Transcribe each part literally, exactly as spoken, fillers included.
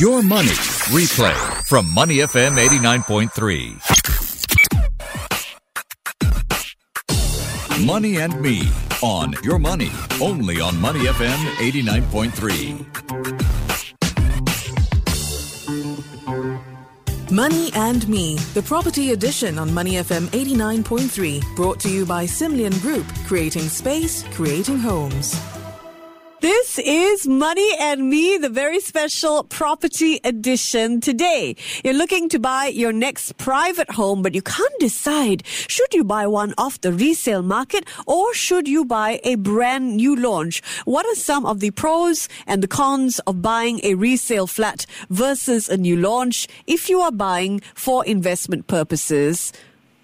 Your Money Replay from Money F M eighty-nine point three. Money and Me on Your Money, only on Money F M eighty-nine point three. Money and Me, the property edition on Money F M eighty-nine point three, brought to you by Simlian Group, creating space, creating homes. This is Money and Me, the very special property edition today. You're looking to buy your next private home, but you can't decide. Should you buy one off the resale market or should you buy a brand new launch? What are some of the pros and the cons of buying a resale flat versus a new launch if you are buying for investment purposes?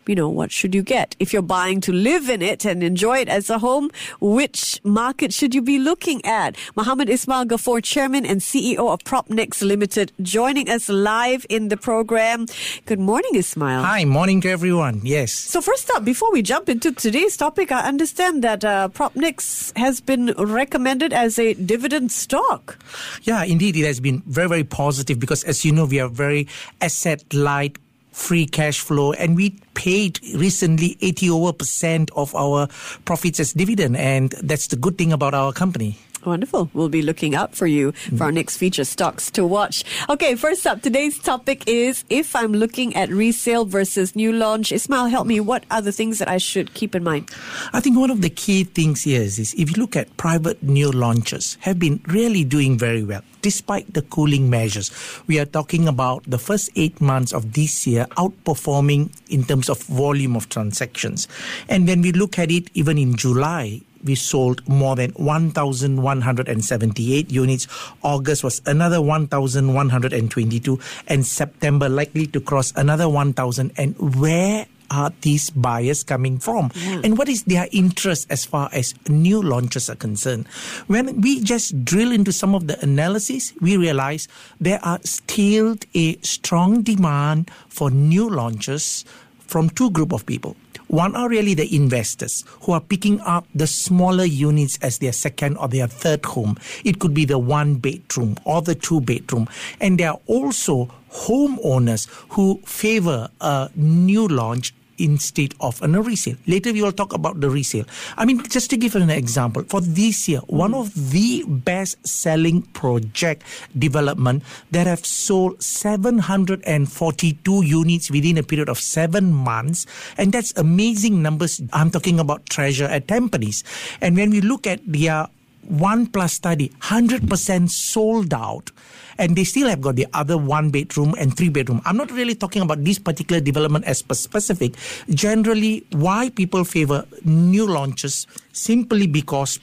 You know, what should you get? If you're buying to live in it and enjoy it as a home, which market should you be looking at? Mohamed Ismail Gafoor, Chairman and C E O of Propnex Limited, joining us live in the program. Good morning, Ismail. Hi, morning to everyone. Yes. So first up, before we jump into today's topic, I understand that uh, Propnex has been recommended as a dividend stock. Yeah, indeed. It has been very, very positive because, as you know, we are very asset-light, free cash flow, and we paid recently eighty over percent of our profits as dividend, and that's the good thing about our company. Wonderful. We'll be looking out for you for our next feature, Stocks to Watch. Okay, first up, today's topic is if I'm looking at resale versus new launch. Ismail, help me. What are the things that I should keep in mind? I think one of the key things here is, is if you look at private new launches, have been really doing very well despite the cooling measures. We are talking about the first eight months of this year outperforming in terms of volume of transactions. And when we look at it, even in July, we sold more than one thousand one hundred seventy-eight units. August was another one thousand one hundred twenty-two, and September likely to cross another one thousand. And where are these buyers coming from? Yeah. And what is their interest as far as new launches are concerned? When we just drill into some of the analysis, we realize there are still a strong demand for new launches from two groups of people. One are really the investors who are picking up the smaller units as their second or their third home. It could be the one bedroom or the two bedroom. And there are also homeowners who favor a new launch instead of a resale. Later, we will talk about the resale. I mean, just to give an example, for this year, one of the best-selling project development that have sold seven hundred forty-two units within a period of seven months, and that's amazing numbers. I'm talking about Treasure at Tampines. And when we look at their One Plus study, one hundred percent sold out, and they still have got the other one bedroom and three bedroom. I'm not really talking about this particular development as per specific. Generally, why people favor new launches, simply because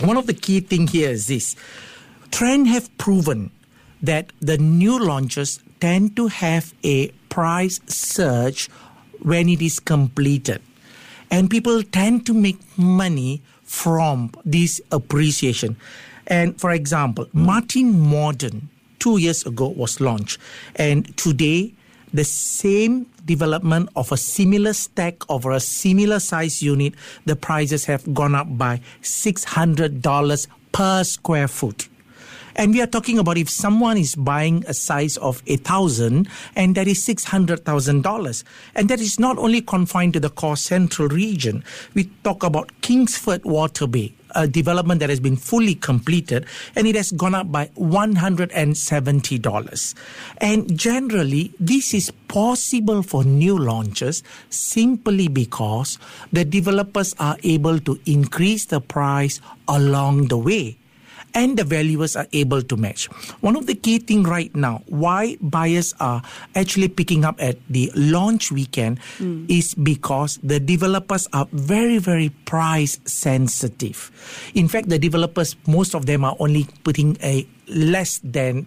one of the key things here is this. Trend have proven that the new launches tend to have a price surge when it is completed. And people tend to make money from this appreciation. And for example, Martin Modern two years ago was launched. And today, the same development of a similar stack over a similar size unit, the prices have gone up by six hundred dollars per square foot. And we are talking about if someone is buying a size of one thousand, and that is six hundred thousand dollars. And that is not only confined to the core central region. We talk about Kingsford Water Bay, a development that has been fully completed, and it has gone up by one hundred seventy dollars. And generally, this is possible for new launches simply because the developers are able to increase the price along the way, and the valuers are able to match. One of the key things right now, why buyers are actually picking up at the launch weekend mm. is because the developers are very, very price sensitive. In fact, the developers, most of them are only putting a less than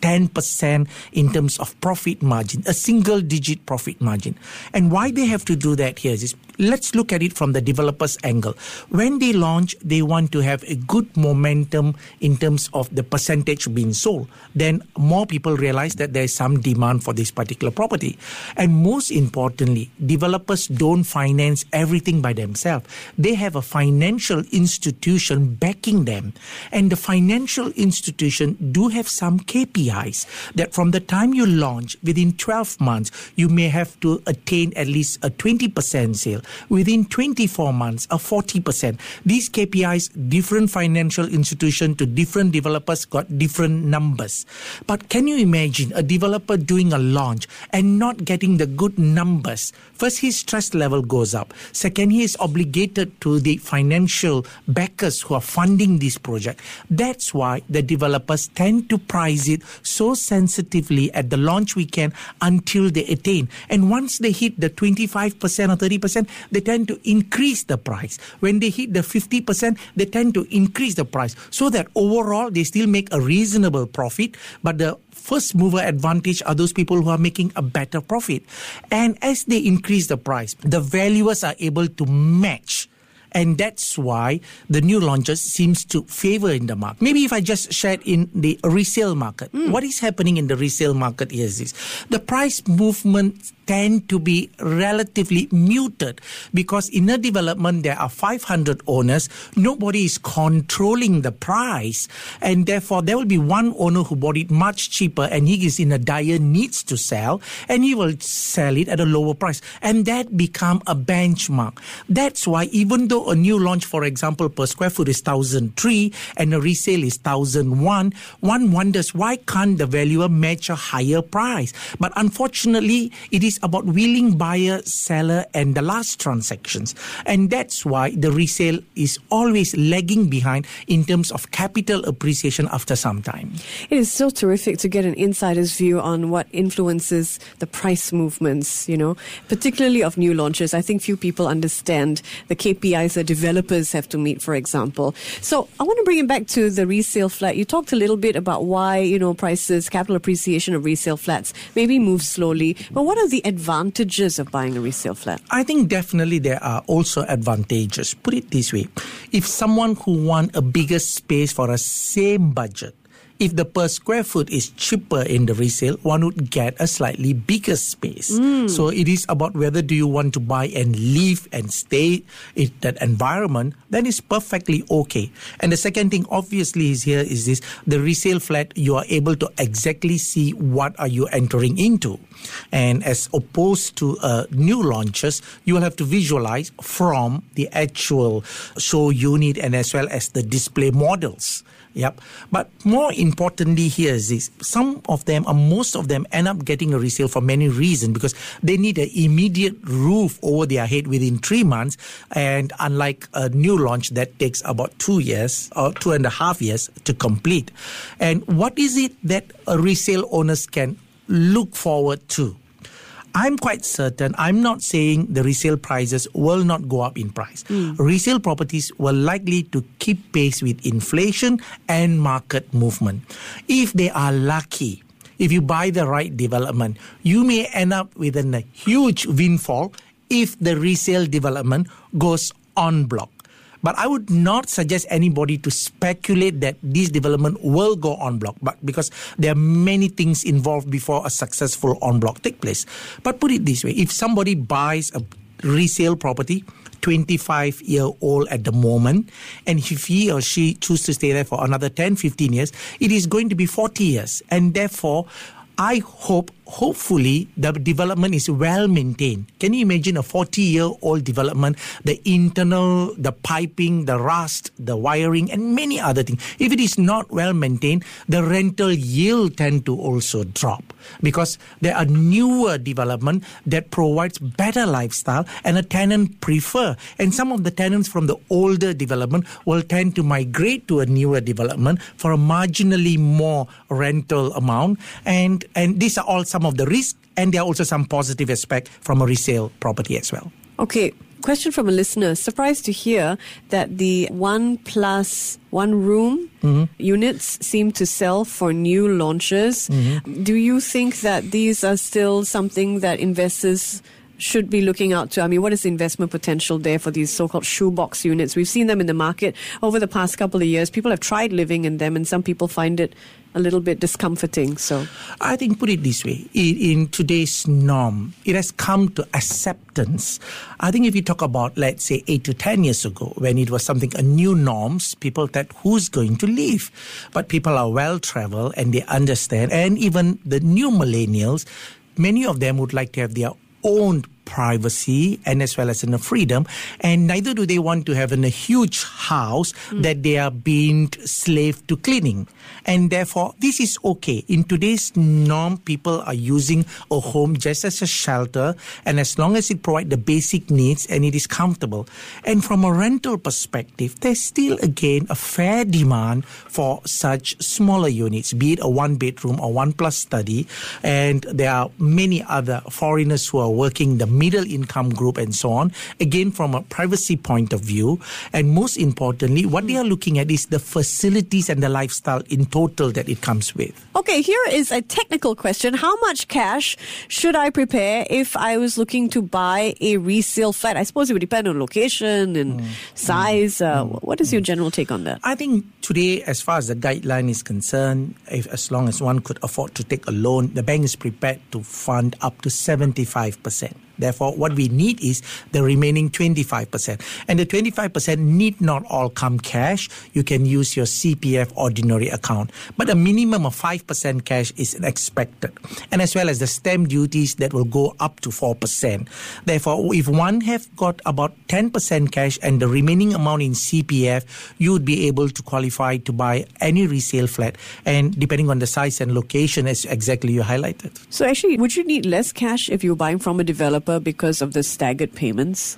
ten percent in terms of profit margin, a single-digit profit margin. And why they have to do that here is, let's look at it from the developer's angle. When they launch, they want to have a good momentum in terms of the percentage being sold. Then more people realize that there is some demand for this particular property. And most importantly, developers don't finance everything by themselves. They have a financial institution backing them. And the financial institution do have some K P I. guys that from the time you launch, within twelve months, you may have to attain at least a twenty percent sale. Within twenty-four months, a forty percent. These K P Is, different financial institution to different developers got different numbers. But can you imagine a developer doing a launch and not getting the good numbers? First, his stress level goes up. Second, he is obligated to the financial backers who are funding this project. That's why the developers tend to price it so sensitively at the launch weekend until they attain. And once they hit the twenty-five percent or thirty percent, they tend to increase the price. When they hit the fifty percent, they tend to increase the price so that overall they still make a reasonable profit, but the first mover advantage are those people who are making a better profit. And as they increase the price, the valuers are able to match. And that's why the new launches seems to favor in the market. Maybe if I just shared in the resale market. Mm. What is happening in the resale market is this. The price movement tend to be relatively muted because in a development there are five hundred owners. Nobody is controlling the price, and therefore there will be one owner who bought it much cheaper and he is in a dire needs to sell, and he will sell it at a lower price, and that become a benchmark. That's why even though a new launch, for example, per square foot is one thousand three and a resale is one thousand one, one wonders why can't the valuer match a higher price. But unfortunately it is about willing buyer, seller, and the last transactions. And that's why the resale is always lagging behind in terms of capital appreciation after some time. It is so terrific to get an insider's view on what influences the price movements, you know, particularly of new launches. I think few people understand the K P Is that developers have to meet, for example. So I want to bring it back to the resale flat. You talked a little bit about why, you know, prices, capital appreciation of resale flats maybe move slowly. But what are the the advantages of buying a resale flat? I think definitely there are also advantages. Put it this way. If someone who wants a bigger space for a same budget, if the per square foot is cheaper in the resale, one would get a slightly bigger space. Mm. So it is about whether do you want to buy and live and stay in that environment, that is perfectly okay. And the second thing obviously is here is this, the resale flat, you are able to exactly see what are you entering into. And as opposed to uh, new launches, you will have to visualize from the actual show unit and as well as the display models. Yep. But more importantly here is this. Some of them, or most of them, end up getting a resale for many reasons because they need an immediate roof over their head within three months. And unlike a new launch that takes about two years or two and a half years to complete. And what is it that a resale owners can look forward to? I'm quite certain, I'm not saying the resale prices will not go up in price. Mm. Resale properties were likely to keep pace with inflation and market movement. If they are lucky, if you buy the right development, you may end up with a huge windfall if the resale development goes en bloc. But I would not suggest anybody to speculate that this development will go en bloc, but because there are many things involved before a successful en bloc take place. But put it this way, if somebody buys a resale property, twenty-five-year-old at the moment, and if he or she chooses to stay there for another ten, fifteen years, it is going to be forty years. And therefore, I hope, hopefully, the development is well-maintained. Can you imagine a forty-year-old development, the internal, the piping, the rust, the wiring, and many other things? If it is not well-maintained, the rental yield tend to also drop because there are newer development that provides better lifestyle and a tenant prefer. And some of the tenants from the older development will tend to migrate to a newer development for a marginally more rental amount. And, and these are all some of the risk, and there are also some positive aspect from a resale property as well. Okay, question from a listener. Surprised to hear that the one plus one room mm-hmm. units seem to sell for new launches. Mm-hmm. Do you think that these are still something that investors should be looking out to? I mean, what is the investment potential there for these so-called shoebox units? We've seen them in the market over the past couple of years. People have tried living in them, and some people find it a little bit discomforting. So, I think, put it this way, in today's norm, it has come to acceptance. I think if you talk about, let's say, eight to ten years ago, when it was something, a new norms, people thought, who's going to live? But people are well-traveled and they understand. And even the new millennials, many of them would like to have their own privacy and as well as in a freedom, and neither do they want to have in a huge house mm. that they are being slave to cleaning, and therefore this is okay. In today's norm, people are using a home just as a shelter, and as long as it provides the basic needs and it is comfortable. And from a rental perspective, there's still again a fair demand for such smaller units, be it a one bedroom or one plus study, and there are many other foreigners who are working, the middle income group and so on, again from a privacy point of view. And most importantly, what they are looking at is the facilities and the lifestyle in total that it comes with. Okay, here is a technical question. How much cash should I prepare if I was looking to buy a resale flat? I suppose it would depend on location and mm. size. Mm. Uh, what is your general take on that? I think today, as far as the guideline is concerned, if, as long as one could afford to take a loan, the bank is prepared to fund up to seventy-five percent. Therefore, what we need is the remaining twenty-five percent. And the twenty-five percent need not all come cash. You can use your C P F ordinary account. But a minimum of five percent cash is expected. And as well as the stamp duties that will go up to four percent. Therefore, if one have got about ten percent cash and the remaining amount in C P F, you would be able to qualify to buy any resale flat. And depending on the size and location, as exactly you highlighted. So actually, would you need less cash if you're buying from a developer because of the staggered payments?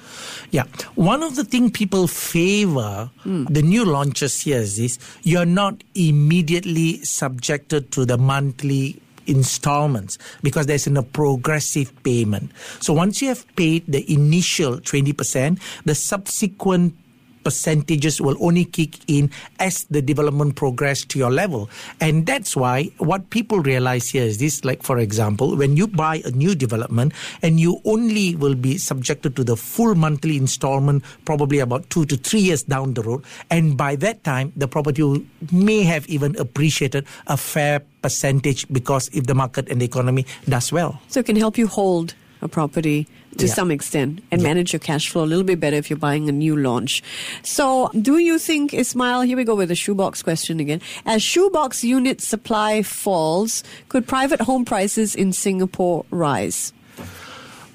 Yeah. One of the things people favor, mm. the new launches here, is this: you're not immediately subjected to the monthly installments because there's in a progressive payment. So once you have paid the initial twenty percent, the subsequent percentages will only kick in as the development progress to your level. And that's why what people realize here is this, like for example, when you buy a new development and you only will be subjected to the full monthly installment probably about two to three years down the road, and by that time the property will, may have even appreciated a fair percentage, because if the market and the economy does well. So it can help you hold a property to yeah. some extent and yeah. manage your cash flow a little bit better if you're buying a new launch. So do you think, Ismail, here we go with the shoebox question again, as shoebox unit supply falls, could private home prices in Singapore rise?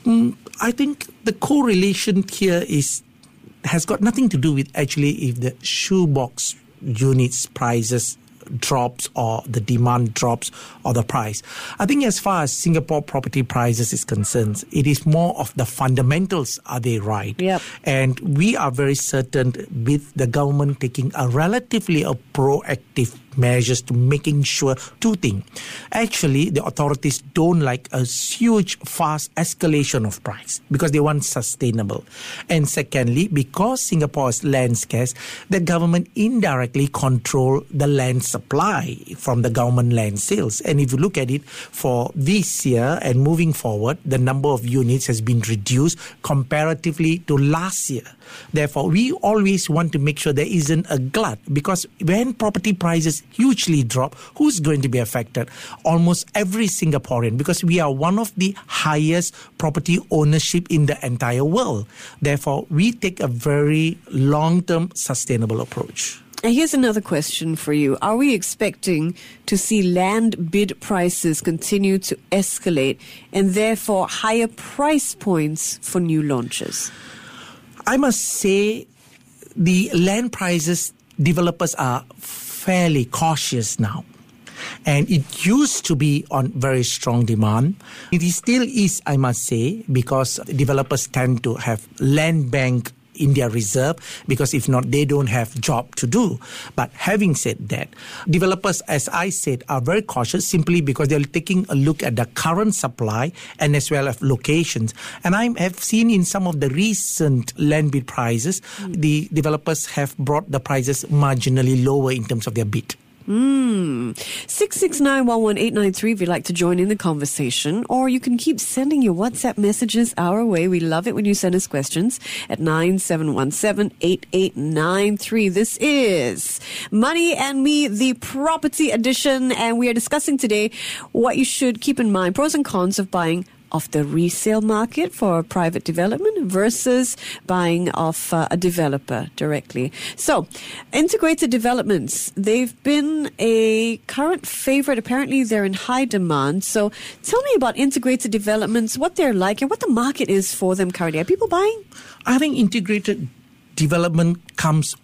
Mm, I think the correlation here is has got nothing to do with actually if the shoebox units prices drops or the demand drops or the price. I think as far as Singapore property prices is concerned, it is more of the fundamentals. Are they right? Yep. And we are very certain with the government taking a relatively a proactive measures to making sure two things. Actually, the authorities don't like a huge fast escalation of price because they want sustainable. And secondly, because Singapore is land scarce, the government indirectly control the land supply from the government land sales. And if you look at it for this year and moving forward, the number of units has been reduced comparatively to last year. Therefore, we always want to make sure there isn't a glut, because when property prices hugely drop, who's going to be affected? Almost every Singaporean, because we are one of the highest property ownership in the entire world. Therefore, we take a very long-term sustainable approach. And here's another question for you. Are we expecting to see land bid prices continue to escalate and therefore higher price points for new launches? I must say the land prices, developers are fairly cautious now. And it used to be on very strong demand. It still is, I must say, because developers tend to have land bank in their reserve, because if not, they don't have job to do. But having said that, developers, as I said, are very cautious simply because they're taking a look at the current supply and as well as locations. And I have seen in some of the recent land bid prices, the developers have brought the prices marginally lower in terms of their bid. Mm. six six nine, one one eight nine three if you'd like to join in the conversation, or you can keep sending your WhatsApp messages our way. We love it when you send us questions at nine seven one seven, eight eight nine three. This is Money and Me, the property edition, and we are discussing today what you should keep in mind, pros and cons of buying off the resale market for private development versus buying off uh, a developer directly. So, integrated developments, they've been a current favorite. Apparently, they're in high demand. So, tell me about integrated developments, what they're like and what the market is for them currently. Are people buying? I think integrated development comes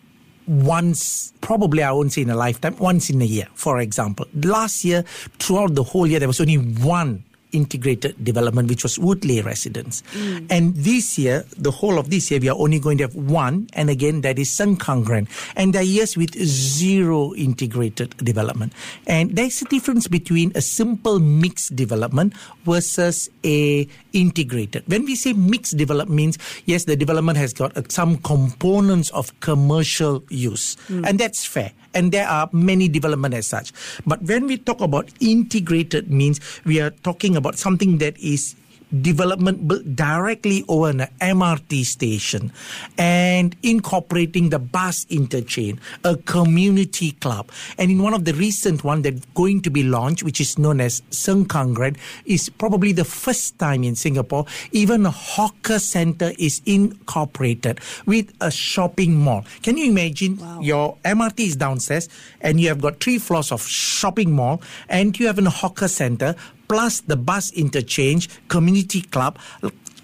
once, probably I won't say in a lifetime, once in a year, for example. Last year, throughout the whole year, there was only one integrated development, which was Woodley Residence. Mm. And this year, the whole of this year, we are only going to have one, and again, that is Sengkang Grand. And there are years with zero integrated development. And there's a difference between a simple mixed development versus a integrated. When we say mixed development, means, yes, the development has got uh, some components of commercial use. Mm. And that's fair. And there are many development as such. But when we talk about integrated means, we are talking about something that is development built directly over an M R T station and incorporating the bus interchange, a community club. And in one of the recent ones that's going to be launched, which is known as Sengkang Grand, is probably the first time in Singapore, even a hawker centre is incorporated with a shopping mall. Can you imagine? Wow. Your M R T is downstairs and you have got three floors of shopping mall and you have a hawker centre, plus the bus interchange, community club,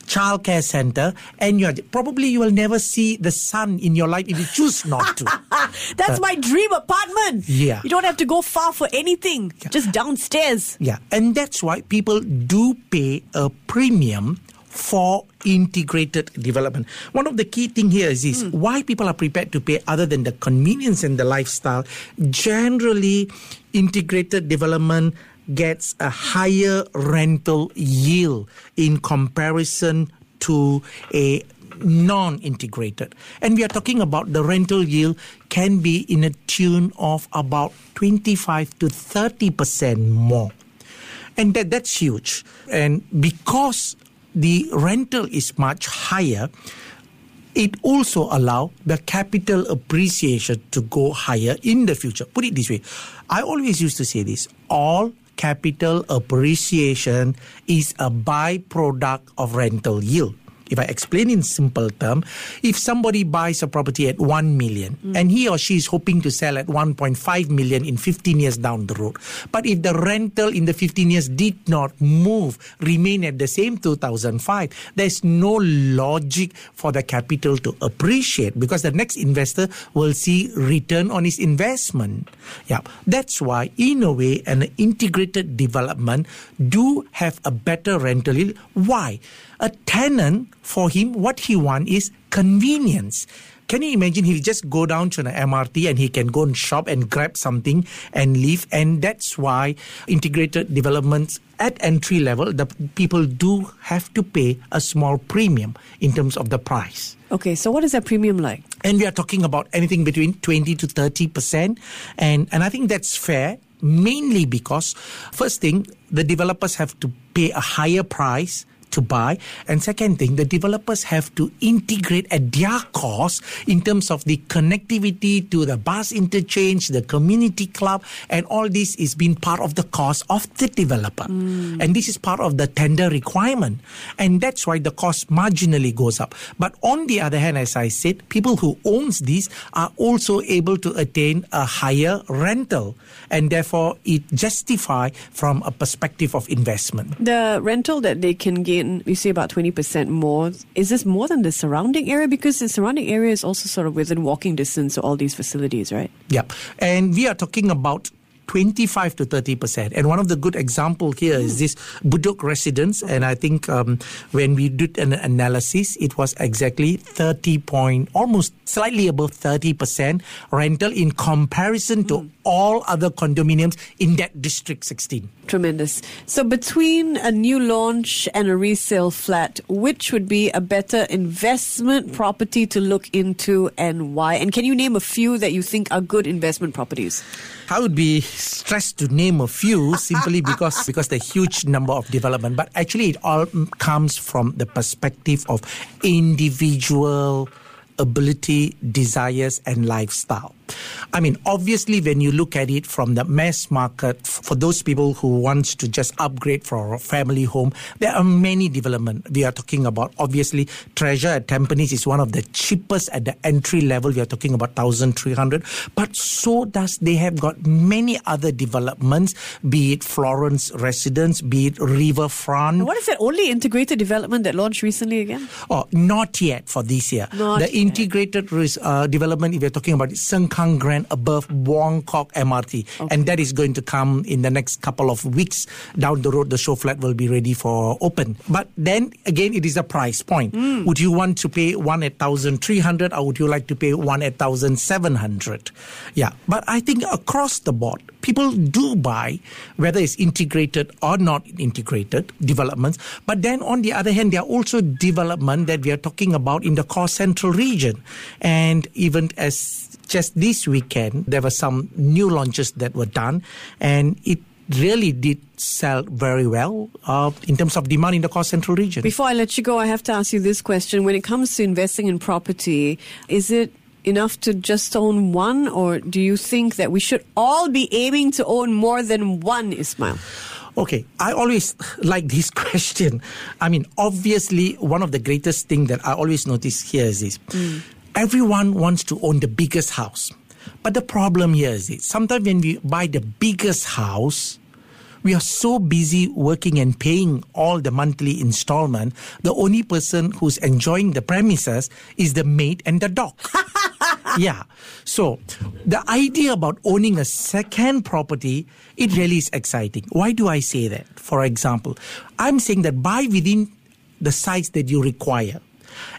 childcare centre, and you're, probably you will never see the sun in your life if you choose not to. That's uh, my dream apartment. Yeah. You don't have to go far for anything, yeah. Just downstairs. Yeah, and that's why people do pay a premium for integrated development. One of the key things here is this, mm. why people are prepared to pay other than the convenience and the lifestyle. Generally, integrated development gets a higher rental yield in comparison to a non-integrated. And we are talking about the rental yield can be in a tune of about twenty-five to thirty percent more. And that, that's huge. And because the rental is much higher, it also allows the capital appreciation to go higher in the future. Put it this way, I always used to say this, all capital appreciation is a byproduct of rental yield. If I explain in simple terms, if somebody buys a property at one million mm. and he or she is hoping to sell at one point five million in fifteen years down the road, but if the rental in the fifteen years did not move, remain at the same two thousand five, there's no logic for the capital to appreciate because the next investor will see return on his investment. Yeah, that's why in a way an integrated development do have a better rental yield. Why? A tenant, for him, what he wants is convenience. Can you imagine he'll just go down to the M R T and he can go and shop and grab something and leave? And that's why integrated developments at entry level, the people do have to pay a small premium in terms of the price. Okay, so what is that premium like? And we are talking about anything between twenty to thirty percent. And, and I think that's fair. Mainly because, first thing, the developers have to pay a higher price to buy. And second thing, the developers have to integrate at their cost in terms of the connectivity to the bus interchange, the community club, and all this is being part of the cost of the developer. Mm. And this is part of the tender requirement. And that's why the cost marginally goes up. But on the other hand, as I said, people who owns these are also able to attain a higher rental. And therefore, it justify from a perspective of investment. The rental that they can gain, you say about twenty percent more. Is this more than the surrounding area? Because the surrounding area is also sort of within walking distance to all these facilities, right? Yeah. And we are talking about twenty-five to thirty percent. And one of the good examples here is this Bedok Residence. And I think um, when we did an analysis, it was exactly thirty point, almost slightly above thirty percent rental in comparison to mm. all other condominiums in that District sixteen. Tremendous. So between a new launch and a resale flat, which would be a better investment property to look into and why? And can you name a few that you think are good investment properties? I would be stressed to name a few simply because because the huge number of development. But actually it all comes from the perspective of individual ability, desires and lifestyle. I mean, obviously, when you look at it from the mass market, for those people who want to just upgrade for a family home, there are many developments. We are talking about, obviously, Treasure at Tampines is one of the cheapest at the entry level. We are talking about one thousand three hundred. But so does they have got many other developments, be it Florence Residence, be it Riverfront. And what is that only integrated development that launched recently again? Oh, not yet for this year. Not the yet. Integrated uh, development, if you're talking about it, Sengkang Grand above Buangkok M R T. Okay. And that is going to come in the next couple of weeks. Down the road, the show flat will be ready for open. But then, again, it is a price point. Mm. Would you want to pay one at one thousand three hundred or would you like to pay one at one thousand seven hundred? Yeah. But I think across the board, people do buy, whether it's integrated or not integrated developments. But then, on the other hand, there are also development that we are talking about in the core central region. And even as just this weekend, there were some new launches that were done and it really did sell very well uh, in terms of demand in the core central region. Before I let you go, I have to ask you this question. When it comes to investing in property, is it enough to just own one or do you think that we should all be aiming to own more than one, Ismail? Okay, I always like this question. I mean, obviously, one of the greatest things that I always notice here is this. Mm. Everyone wants to own the biggest house. But the problem here is this. Sometimes when we buy the biggest house, we are so busy working and paying all the monthly installment. The only person who's enjoying the premises is the maid and the dog. Yeah. So the idea about owning a second property, it really is exciting. Why do I say that? For example, I'm saying that buy within the size that you require.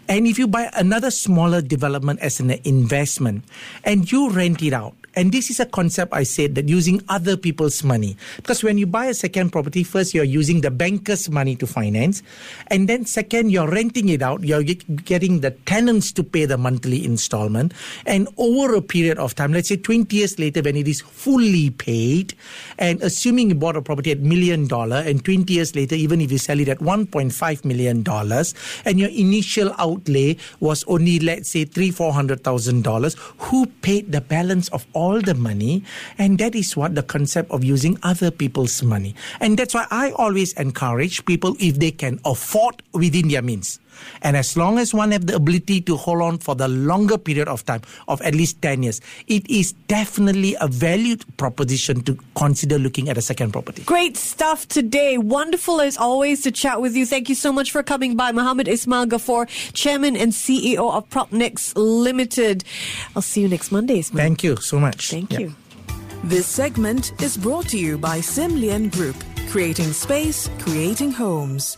And if you buy another smaller development as an investment and you rent it out, and this is a concept I said that using other people's money. Because when you buy a second property, first you're using the banker's money to finance. And then second, you're renting it out. You're getting the tenants to pay the monthly installment. And over a period of time, let's say twenty years later, when it is fully paid, and assuming you bought a property at million dollar, and twenty years later, even if you sell it at one point five million dollars, and your initial outlay was only, let's say, three, four hundred thousand dollars, who paid the balance of all all the money? And that is what the concept of using other people's money. And that's why I always encourage people if they can afford within their means. And as long as one have the ability to hold on for the longer period of time of at least ten years, it is definitely a valued proposition to consider looking at a second property. Great stuff today. Wonderful as always to chat with you. Thank you so much for coming by. Mohamed Ismail Gafoor, Chairman and C E O of Propnex Limited. I'll see you next Monday, Ismail. Thank you so much. Thank yeah. you. This segment is brought to you by Simlian Group. Creating space, creating homes.